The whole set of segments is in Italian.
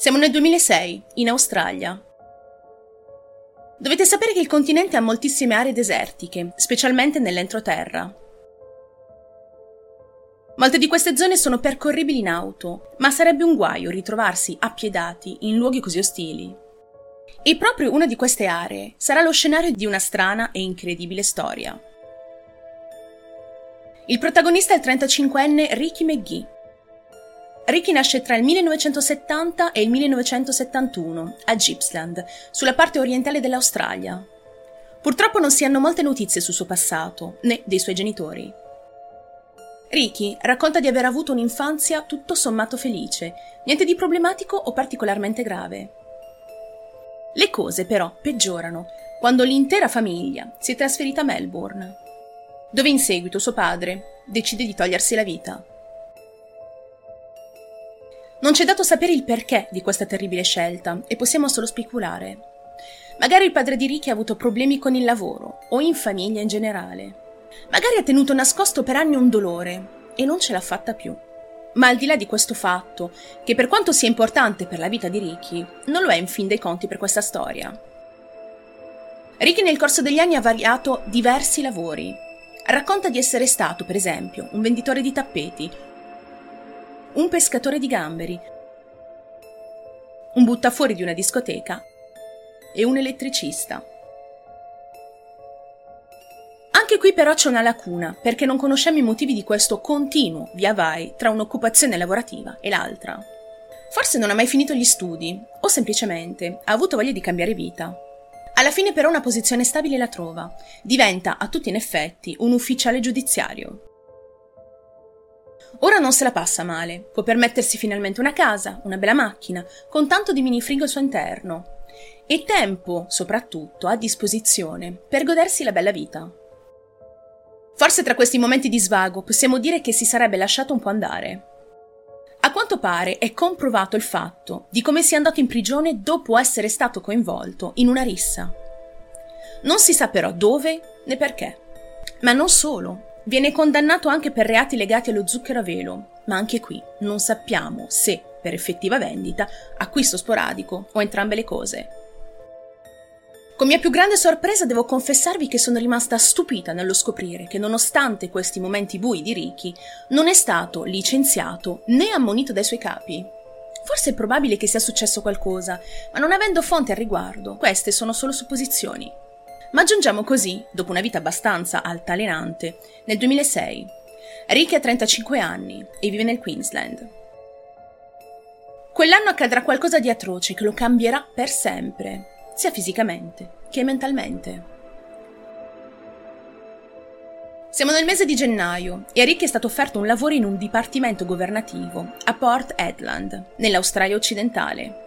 Siamo nel 2006, in Australia. Dovete sapere che il continente ha moltissime aree desertiche, specialmente nell'entroterra. Molte di queste zone sono percorribili in auto, ma sarebbe un guaio ritrovarsi appiedati in luoghi così ostili. E proprio una di queste aree sarà lo scenario di una strana e incredibile storia. Il protagonista è il 35enne Ricky McGee. Ricky nasce tra il 1970 e il 1971 a Gippsland, sulla parte orientale dell'Australia. Purtroppo non si hanno molte notizie sul suo passato, né dei suoi genitori. Ricky racconta di aver avuto un'infanzia tutto sommato felice, niente di problematico o particolarmente grave. Le cose però peggiorano quando l'intera famiglia si è trasferita a Melbourne, dove in seguito suo padre decide di togliersi la vita. Non c'è dato sapere il perché di questa terribile scelta e possiamo solo speculare. Magari il padre di Ricky ha avuto problemi con il lavoro o in famiglia in generale. Magari ha tenuto nascosto per anni un dolore e non ce l'ha fatta più. Ma al di là di questo fatto, che per quanto sia importante per la vita di Ricky, non lo è in fin dei conti per questa storia. Ricky nel corso degli anni ha variato diversi lavori. Racconta di essere stato, per esempio, un venditore di tappeti, un pescatore di gamberi, un buttafuori di una discoteca e un elettricista. Anche qui però c'è una lacuna, perché non conosciamo i motivi di questo continuo via vai tra un'occupazione lavorativa e l'altra. Forse non ha mai finito gli studi, o semplicemente ha avuto voglia di cambiare vita. Alla fine però una posizione stabile la trova, diventa a tutti in effetti un ufficiale giudiziario. Ora non se la passa male, può permettersi finalmente una casa, una bella macchina, con tanto di minifrigo al suo interno e tempo, soprattutto, a disposizione per godersi la bella vita. Forse tra questi momenti di svago possiamo dire che si sarebbe lasciato un po' andare. A quanto pare è comprovato il fatto di come sia andato in prigione dopo essere stato coinvolto in una rissa. Non si sa però dove né perché. Ma non solo. Viene condannato anche per reati legati allo zucchero a velo, ma anche qui non sappiamo se per effettiva vendita, acquisto sporadico o entrambe le cose. Con mia più grande sorpresa devo confessarvi che sono rimasta stupita nello scoprire che nonostante questi momenti bui di Ricky, non è stato licenziato né ammonito dai suoi capi. Forse è probabile che sia successo qualcosa, ma non avendo fonti al riguardo, queste sono solo supposizioni. Ma giungiamo così, dopo una vita abbastanza altalenante, nel 2006. Ricky ha 35 anni e vive nel Queensland. Quell'anno accadrà qualcosa di atroce che lo cambierà per sempre, sia fisicamente che mentalmente. Siamo nel mese di gennaio e a Ricky è stato offerto un lavoro in un dipartimento governativo a Port Hedland, nell'Australia occidentale.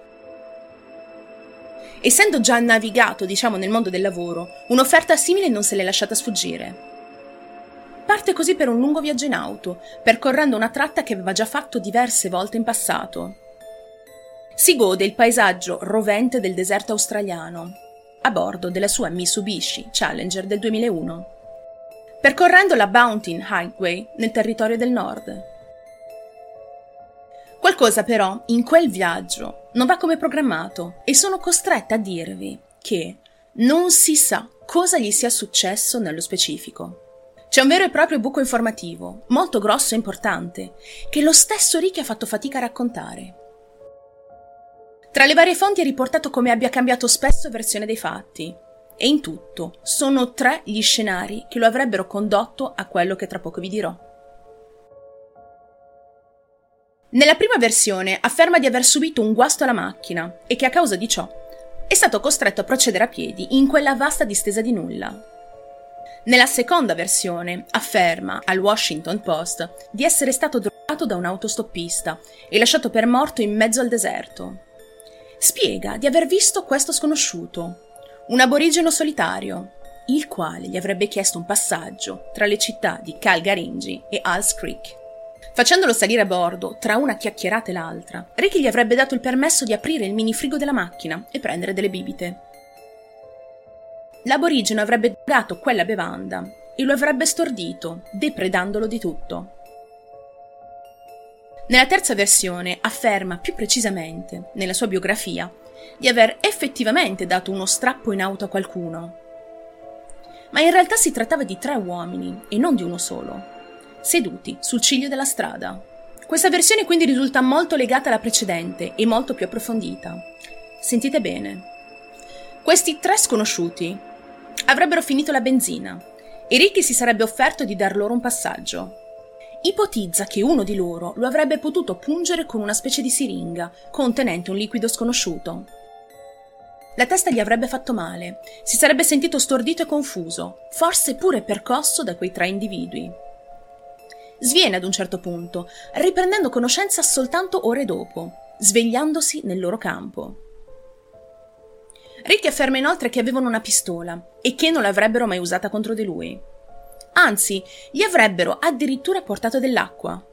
Essendo già navigato, nel mondo del lavoro, un'offerta simile non se l'è lasciata sfuggire. Parte così per un lungo viaggio in auto, percorrendo una tratta che aveva già fatto diverse volte in passato. Si gode il paesaggio rovente del deserto australiano, a bordo della sua Mitsubishi Challenger del 2001, percorrendo la Bounty Highway nel territorio del nord. Qualcosa però in quel viaggio non va come programmato e sono costretta a dirvi che non si sa cosa gli sia successo nello specifico. C'è un vero e proprio buco informativo, molto grosso e importante, che lo stesso Ricky ha fatto fatica a raccontare. Tra le varie fonti è riportato come abbia cambiato spesso versione dei fatti e in tutto sono 3 gli scenari che lo avrebbero condotto a quello che tra poco vi dirò. Nella prima versione afferma di aver subito un guasto alla macchina e che a causa di ciò è stato costretto a procedere a piedi in quella vasta distesa di nulla. Nella seconda versione afferma al Washington Post di essere stato drogato da un autostoppista e lasciato per morto in mezzo al deserto. Spiega di aver visto questo sconosciuto, un aborigeno solitario, il quale gli avrebbe chiesto un passaggio tra le città di Calgarinji e Hulls Creek. Facendolo salire a bordo, tra una chiacchierata e l'altra, Ricky gli avrebbe dato il permesso di aprire il minifrigo della macchina e prendere delle bibite. L'aborigeno avrebbe dato quella bevanda e lo avrebbe stordito, depredandolo di tutto. Nella terza versione afferma più precisamente, nella sua biografia, di aver effettivamente dato uno strappo in auto a qualcuno. Ma in realtà si trattava di 3 uomini, e non di uno solo, seduti sul ciglio della strada. Questa versione quindi risulta molto legata alla precedente e molto più approfondita. Sentite bene. Questi 3 sconosciuti avrebbero finito la benzina e Ricky si sarebbe offerto di dar loro un passaggio. Ipotizza che uno di loro lo avrebbe potuto pungere con una specie di siringa contenente un liquido sconosciuto. La testa gli avrebbe fatto male, si sarebbe sentito stordito e confuso, forse pure percosso da quei 3 individui. Sviene ad un certo punto, riprendendo conoscenza soltanto ore dopo, svegliandosi nel loro campo. Ricky afferma inoltre che avevano una pistola e che non l'avrebbero mai usata contro di lui. Anzi, gli avrebbero addirittura portato dell'acqua.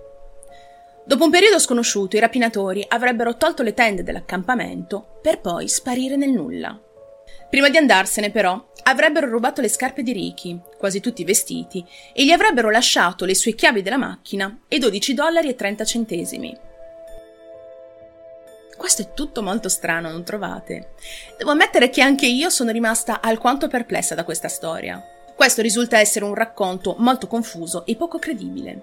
Dopo un periodo sconosciuto, i rapinatori avrebbero tolto le tende dell'accampamento per poi sparire nel nulla. Prima di andarsene, però, avrebbero rubato le scarpe di Ricky, quasi tutti vestiti, e gli avrebbero lasciato le sue chiavi della macchina e $12.30. Questo è tutto molto strano, non trovate? Devo ammettere che anche io sono rimasta alquanto perplessa da questa storia. Questo risulta essere un racconto molto confuso e poco credibile.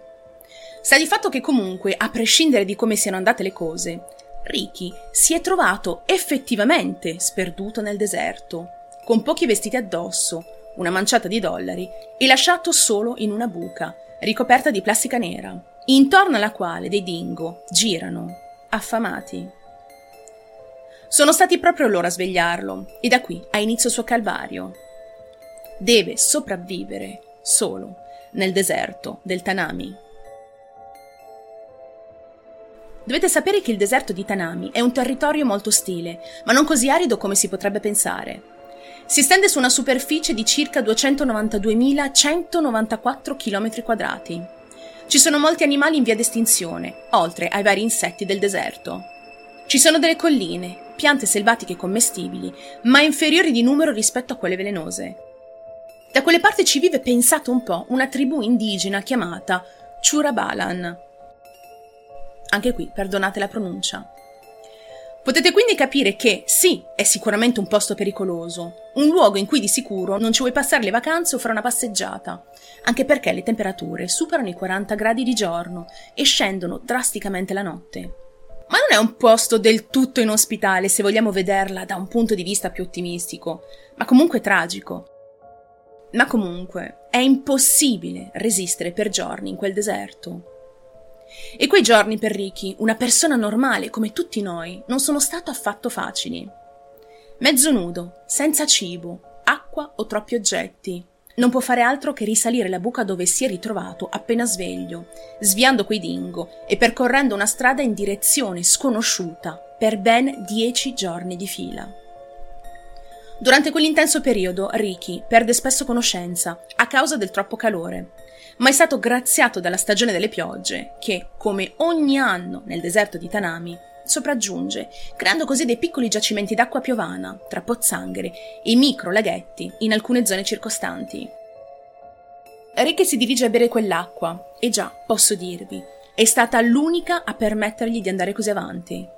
Sta di fatto che comunque, a prescindere di come siano andate le cose, Ricky si è trovato effettivamente sperduto nel deserto, con pochi vestiti addosso, una manciata di dollari e lasciato solo in una buca, ricoperta di plastica nera, intorno alla quale dei dingo girano, affamati. Sono stati proprio loro a svegliarlo e da qui ha inizio il suo calvario. Deve sopravvivere solo nel deserto del Tanami. Dovete sapere che il deserto di Tanami è un territorio molto ostile, ma non così arido come si potrebbe pensare. Si estende su una superficie di circa 292.194 km². Ci sono molti animali in via d'estinzione, oltre ai vari insetti del deserto. Ci sono delle colline, piante selvatiche commestibili, ma inferiori di numero rispetto a quelle velenose. Da quelle parti ci vive, pensato un po', una tribù indigena chiamata Churabalan. Anche qui, perdonate la pronuncia. Potete quindi capire che, sì, è sicuramente un posto pericoloso, un luogo in cui di sicuro non ci vuoi passare le vacanze o fare una passeggiata, anche perché le temperature superano i 40° di giorno e scendono drasticamente la notte. Ma non è un posto del tutto inospitale se vogliamo vederla da un punto di vista più ottimistico, ma comunque tragico. Ma comunque è impossibile resistere per giorni in quel deserto. E quei giorni per Ricky, una persona normale come tutti noi, non sono stato affatto facili. Mezzo nudo, senza cibo, acqua o troppi oggetti. Non può fare altro che risalire la buca dove si è ritrovato appena sveglio, sviando quei dingo e percorrendo una strada in direzione sconosciuta per ben 10 giorni di fila. Durante quell'intenso periodo Ricky perde spesso conoscenza a causa del troppo calore, ma è stato graziato dalla stagione delle piogge che, come ogni anno nel deserto di Tanami, sopraggiunge, creando così dei piccoli giacimenti d'acqua piovana, tra pozzanghere e micro laghetti in alcune zone circostanti. Ricky si dirige a bere quell'acqua, e già, posso dirvi, è stata l'unica a permettergli di andare così avanti.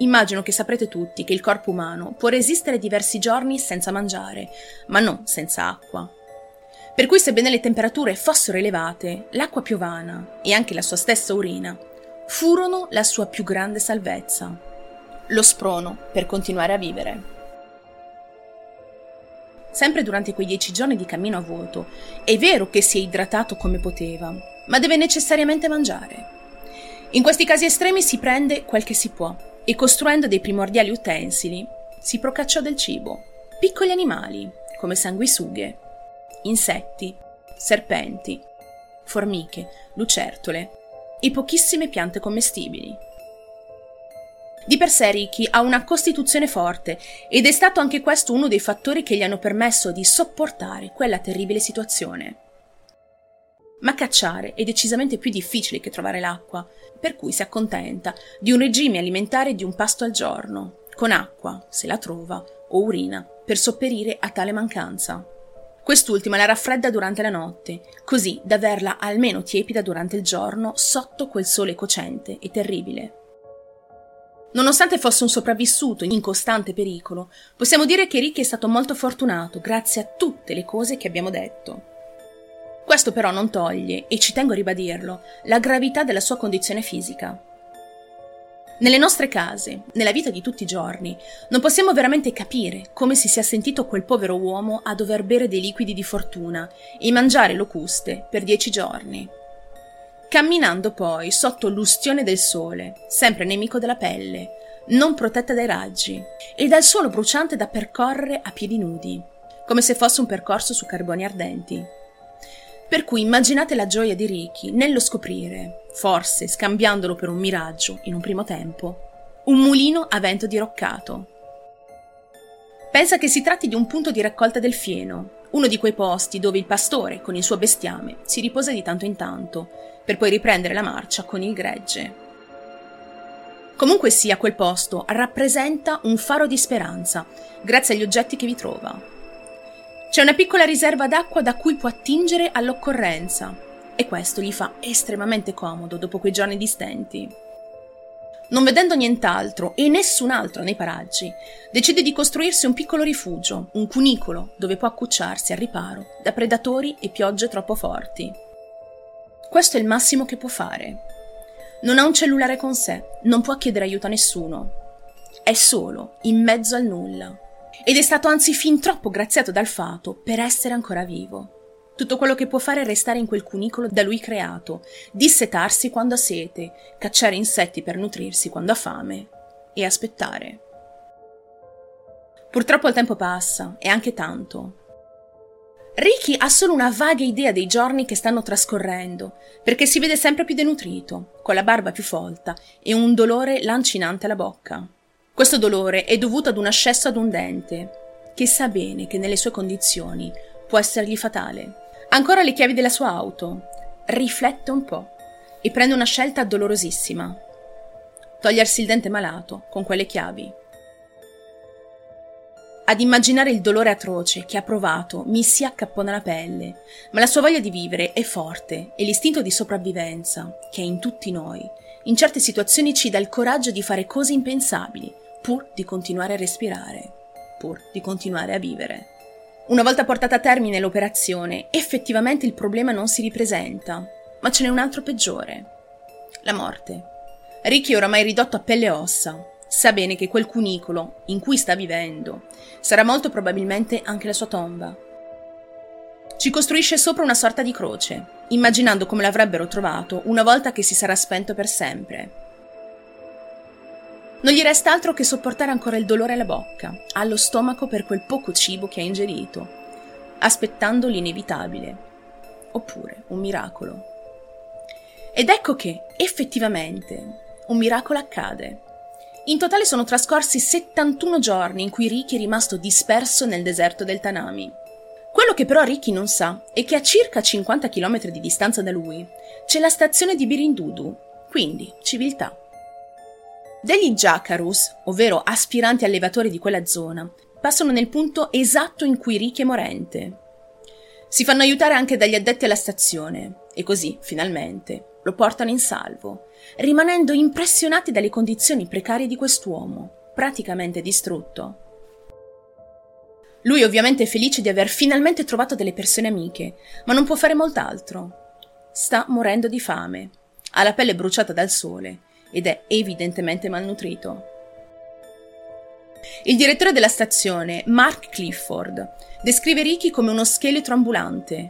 Immagino che saprete tutti che il corpo umano può resistere diversi giorni senza mangiare, ma non senza acqua. Per cui, sebbene le temperature fossero elevate, l'acqua piovana e anche la sua stessa urina furono la sua più grande salvezza, lo sprono per continuare a vivere. Sempre durante quei 10 giorni di cammino a vuoto, è vero che si è idratato come poteva, ma deve necessariamente mangiare. In questi casi estremi si prende quel che si può e, costruendo dei primordiali utensili, si procacciò del cibo. Piccoli animali, come sanguisughe, insetti, serpenti, formiche, lucertole, e pochissime piante commestibili. Di per sé Ricky ha una costituzione forte ed è stato anche questo uno dei fattori che gli hanno permesso di sopportare quella terribile situazione. Ma cacciare è decisamente più difficile che trovare l'acqua, per cui si accontenta di un regime alimentare di un pasto al giorno, con acqua, se la trova, o urina, per sopperire a tale mancanza. Quest'ultima la raffredda durante la notte, così da averla almeno tiepida durante il giorno sotto quel sole cocente e terribile. Nonostante fosse un sopravvissuto in costante pericolo, possiamo dire che Ricky è stato molto fortunato grazie a tutte le cose che abbiamo detto. Questo però non toglie, e ci tengo a ribadirlo, la gravità della sua condizione fisica. Nelle nostre case, nella vita di tutti i giorni, non possiamo veramente capire come si sia sentito quel povero uomo a dover bere dei liquidi di fortuna e mangiare locuste per 10 giorni. Camminando poi sotto l'ustione del sole, sempre nemico della pelle, non protetta dai raggi, e dal suolo bruciante da percorrere a piedi nudi, come se fosse un percorso su carboni ardenti. Per cui immaginate la gioia di Ricky nello scoprire, forse scambiandolo per un miraggio in un primo tempo, un mulino a vento diroccato. Pensa che si tratti di un punto di raccolta del fieno, uno di quei posti dove il pastore con il suo bestiame si riposa di tanto in tanto, per poi riprendere la marcia con il gregge. Comunque sia, quel posto rappresenta un faro di speranza, grazie agli oggetti che vi trova. C'è una piccola riserva d'acqua da cui può attingere all'occorrenza, e questo gli fa estremamente comodo dopo quei giorni di stenti. Non vedendo nient'altro e nessun altro nei paraggi, decide di costruirsi un piccolo rifugio, un cunicolo, dove può accucciarsi al riparo da predatori e piogge troppo forti. Questo è il massimo che può fare. Non ha un cellulare con sé, non può chiedere aiuto a nessuno. È solo, in mezzo al nulla. Ed è stato anzi fin troppo graziato dal fato per essere ancora vivo. Tutto quello che può fare è restare in quel cunicolo da lui creato, dissetarsi quando ha sete, cacciare insetti per nutrirsi quando ha fame e aspettare. Purtroppo il tempo passa, e anche tanto. Ricky ha solo una vaga idea dei giorni che stanno trascorrendo, perché si vede sempre più denutrito, con la barba più folta e un dolore lancinante alla bocca. Questo dolore è dovuto ad un ascesso ad un dente, che sa bene che nelle sue condizioni può essergli fatale. Ancora le chiavi della sua auto. Riflette un po' e prende una scelta dolorosissima. Togliersi il dente malato con quelle chiavi. Ad immaginare il dolore atroce che ha provato mi si accappona la pelle, ma la sua voglia di vivere è forte e l'istinto di sopravvivenza, che è in tutti noi, in certe situazioni ci dà il coraggio di fare cose impensabili, pur di continuare a respirare, pur di continuare a vivere. Una volta portata a termine l'operazione, effettivamente il problema non si ripresenta, ma ce n'è un altro peggiore: la morte. Ricky è oramai ridotto a pelle e ossa, sa bene che quel cunicolo in cui sta vivendo sarà molto probabilmente anche la sua tomba. Ci costruisce sopra una sorta di croce, immaginando come l'avrebbero trovato una volta che si sarà spento per sempre. Non gli resta altro che sopportare ancora il dolore alla bocca, allo stomaco per quel poco cibo che ha ingerito, aspettando l'inevitabile, oppure un miracolo. Ed ecco che, effettivamente, un miracolo accade. In totale sono trascorsi 71 giorni in cui Ricky è rimasto disperso nel deserto del Tanami. Quello che però Ricky non sa è che a circa 50 km di distanza da lui c'è la stazione di Birindudu, quindi civiltà. Degli giacarus, ovvero aspiranti allevatori di quella zona, passano nel punto esatto in cui Ricky è morente. Si fanno aiutare anche dagli addetti alla stazione, e così, finalmente, lo portano in salvo, rimanendo impressionati dalle condizioni precarie di quest'uomo, praticamente distrutto. Lui ovviamente è felice di aver finalmente trovato delle persone amiche, ma non può fare molt'altro. Sta morendo di fame, ha la pelle bruciata dal sole, ed è evidentemente malnutrito. Il direttore della stazione, Mark Clifford, descrive Ricky come uno scheletro ambulante.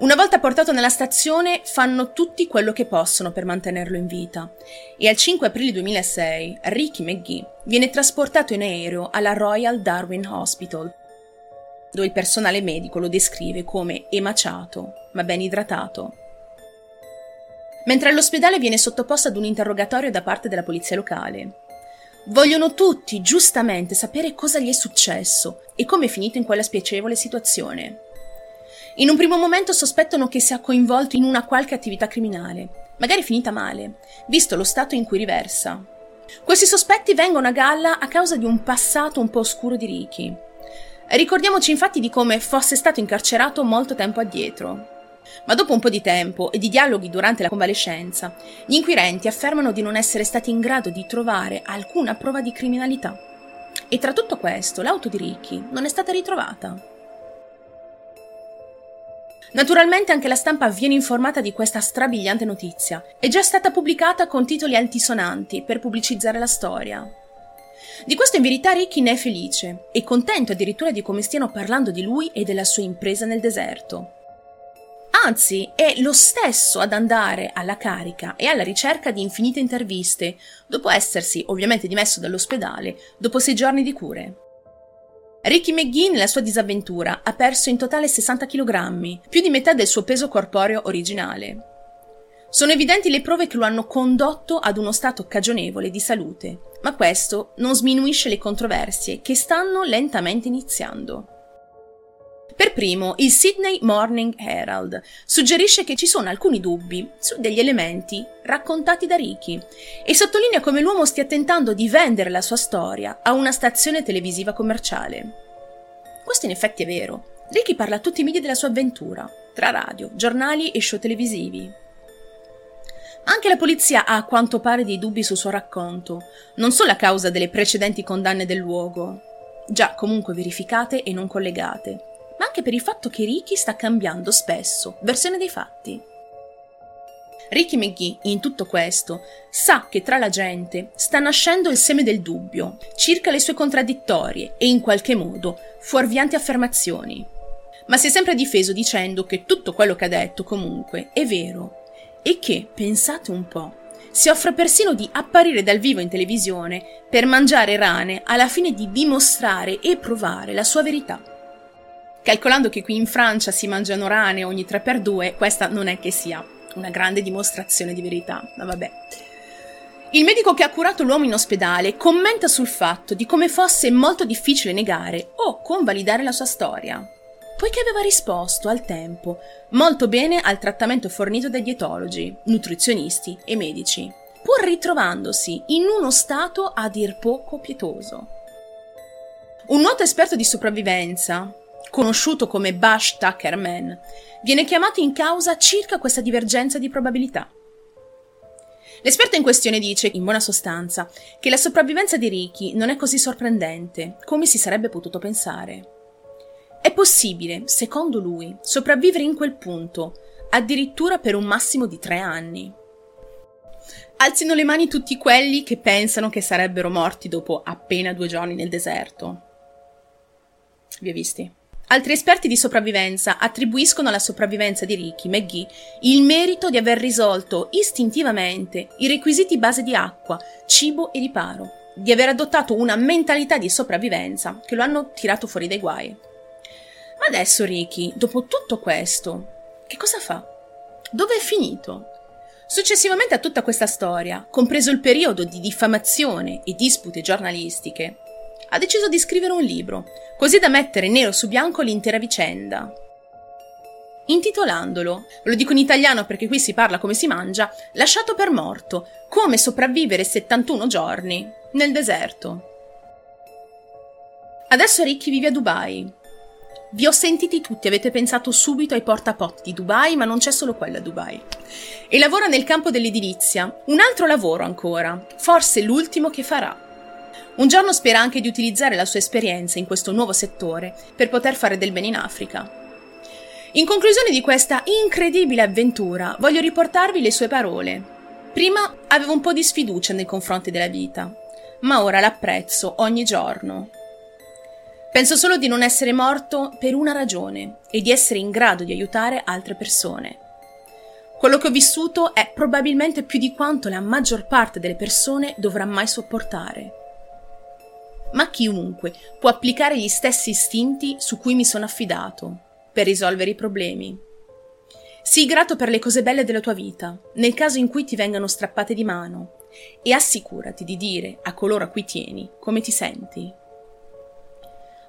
Una volta portato nella stazione, fanno tutti quello che possono per mantenerlo in vita, e al 5 aprile 2006 Ricky McGee viene trasportato in aereo alla Royal Darwin Hospital, dove il personale medico lo descrive come emaciato, ma ben idratato. Mentre all'ospedale viene sottoposto ad un interrogatorio da parte della polizia locale. Vogliono tutti, giustamente, sapere cosa gli è successo e come è finito in quella spiacevole situazione. In un primo momento sospettano che sia coinvolto in una qualche attività criminale, magari finita male, visto lo stato in cui riversa. Questi sospetti vengono a galla a causa di un passato un po' oscuro di Ricky. Ricordiamoci infatti di come fosse stato incarcerato molto tempo addietro. Ma dopo un po' di tempo e di dialoghi durante la convalescenza, gli inquirenti affermano di non essere stati in grado di trovare alcuna prova di criminalità. E tra tutto questo, l'auto di Ricky non è stata ritrovata. Naturalmente anche la stampa viene informata di questa strabiliante notizia. È già stata pubblicata con titoli altisonanti per pubblicizzare la storia. Di questo in verità Ricky ne è felice e contento addirittura di come stiano parlando di lui e della sua impresa nel deserto. Anzi, è lo stesso ad andare alla carica e alla ricerca di infinite interviste, dopo essersi ovviamente dimesso dall'ospedale dopo 6 giorni di cure. Ricky McGee nella sua disavventura ha perso in totale 60 kg, più di metà del suo peso corporeo originale. Sono evidenti le prove che lo hanno condotto ad uno stato cagionevole di salute, ma questo non sminuisce le controversie che stanno lentamente iniziando. Per primo, il Sydney Morning Herald suggerisce che ci sono alcuni dubbi su degli elementi raccontati da Ricky e sottolinea come l'uomo stia tentando di vendere la sua storia a una stazione televisiva commerciale. Questo in effetti è vero. Ricky parla a tutti i media della sua avventura, tra radio, giornali e show televisivi. Anche la polizia ha a quanto pare dei dubbi sul suo racconto, non solo a causa delle precedenti condanne del luogo, già comunque verificate e non collegate, ma anche per il fatto che Ricky sta cambiando spesso versione dei fatti. Ricky McGee, in tutto questo, sa che tra la gente sta nascendo il seme del dubbio circa le sue contraddittorie e in qualche modo fuorvianti affermazioni. Ma si è sempre difeso dicendo che tutto quello che ha detto comunque è vero e che, pensate un po', si offre persino di apparire dal vivo in televisione per mangiare rane alla fine di dimostrare e provare la sua verità. Calcolando che qui in Francia si mangiano rane ogni 3x2, questa non è che sia una grande dimostrazione di verità, ma vabbè. Il medico che ha curato l'uomo in ospedale commenta sul fatto di come fosse molto difficile negare o convalidare la sua storia, poiché aveva risposto al tempo molto bene al trattamento fornito dai dietologi, nutrizionisti e medici, pur ritrovandosi in uno stato a dir poco pietoso. Un noto esperto di sopravvivenza, conosciuto come Bush Tucker Man, viene chiamato in causa circa questa divergenza di probabilità. L'esperto in questione dice, in buona sostanza, che la sopravvivenza di Ricky non è così sorprendente come si sarebbe potuto pensare. È possibile, secondo lui, sopravvivere in quel punto, addirittura per un massimo di 3 anni. Alzino le mani tutti quelli che pensano che sarebbero morti dopo appena 2 giorni nel deserto. Vi ho visti. Altri esperti di sopravvivenza attribuiscono alla sopravvivenza di Ricky McGee il merito di aver risolto istintivamente i requisiti base di acqua, cibo e riparo, di aver adottato una mentalità di sopravvivenza che lo hanno tirato fuori dai guai. Ma adesso Ricky, dopo tutto questo, che cosa fa? Dove è finito? Successivamente a tutta questa storia, compreso il periodo di diffamazione e dispute giornalistiche, ha deciso di scrivere un libro, così da mettere nero su bianco l'intera vicenda. Intitolandolo, lo dico in italiano perché qui si parla come si mangia, Lasciato per morto, come sopravvivere 71 giorni nel deserto. Adesso Ricky vive a Dubai. Vi ho sentiti tutti, avete pensato subito ai portapotti di Dubai, ma non c'è solo quello a Dubai. E lavora nel campo dell'edilizia, un altro lavoro ancora, forse l'ultimo che farà. Un giorno spera anche di utilizzare la sua esperienza in questo nuovo settore per poter fare del bene in Africa. In conclusione di questa incredibile avventura, voglio riportarvi le sue parole. Prima avevo un po' di sfiducia nei confronti della vita, ma ora l'apprezzo ogni giorno. Penso solo di non essere morto per una ragione e di essere in grado di aiutare altre persone. Quello che ho vissuto è probabilmente più di quanto la maggior parte delle persone dovrà mai sopportare. Ma chiunque può applicare gli stessi istinti su cui mi sono affidato per risolvere i problemi. Sii grato per le cose belle della tua vita, nel caso in cui ti vengano strappate di mano, e assicurati di dire a coloro a cui tieni come ti senti.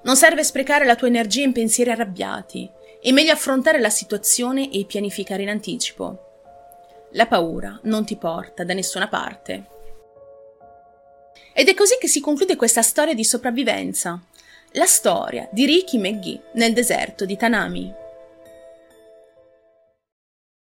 Non serve sprecare la tua energia in pensieri arrabbiati, è meglio affrontare la situazione e pianificare in anticipo. La paura non ti porta da nessuna parte. Ed è così che si conclude questa storia di sopravvivenza, La storia di Ricky McGee nel deserto di Tanami.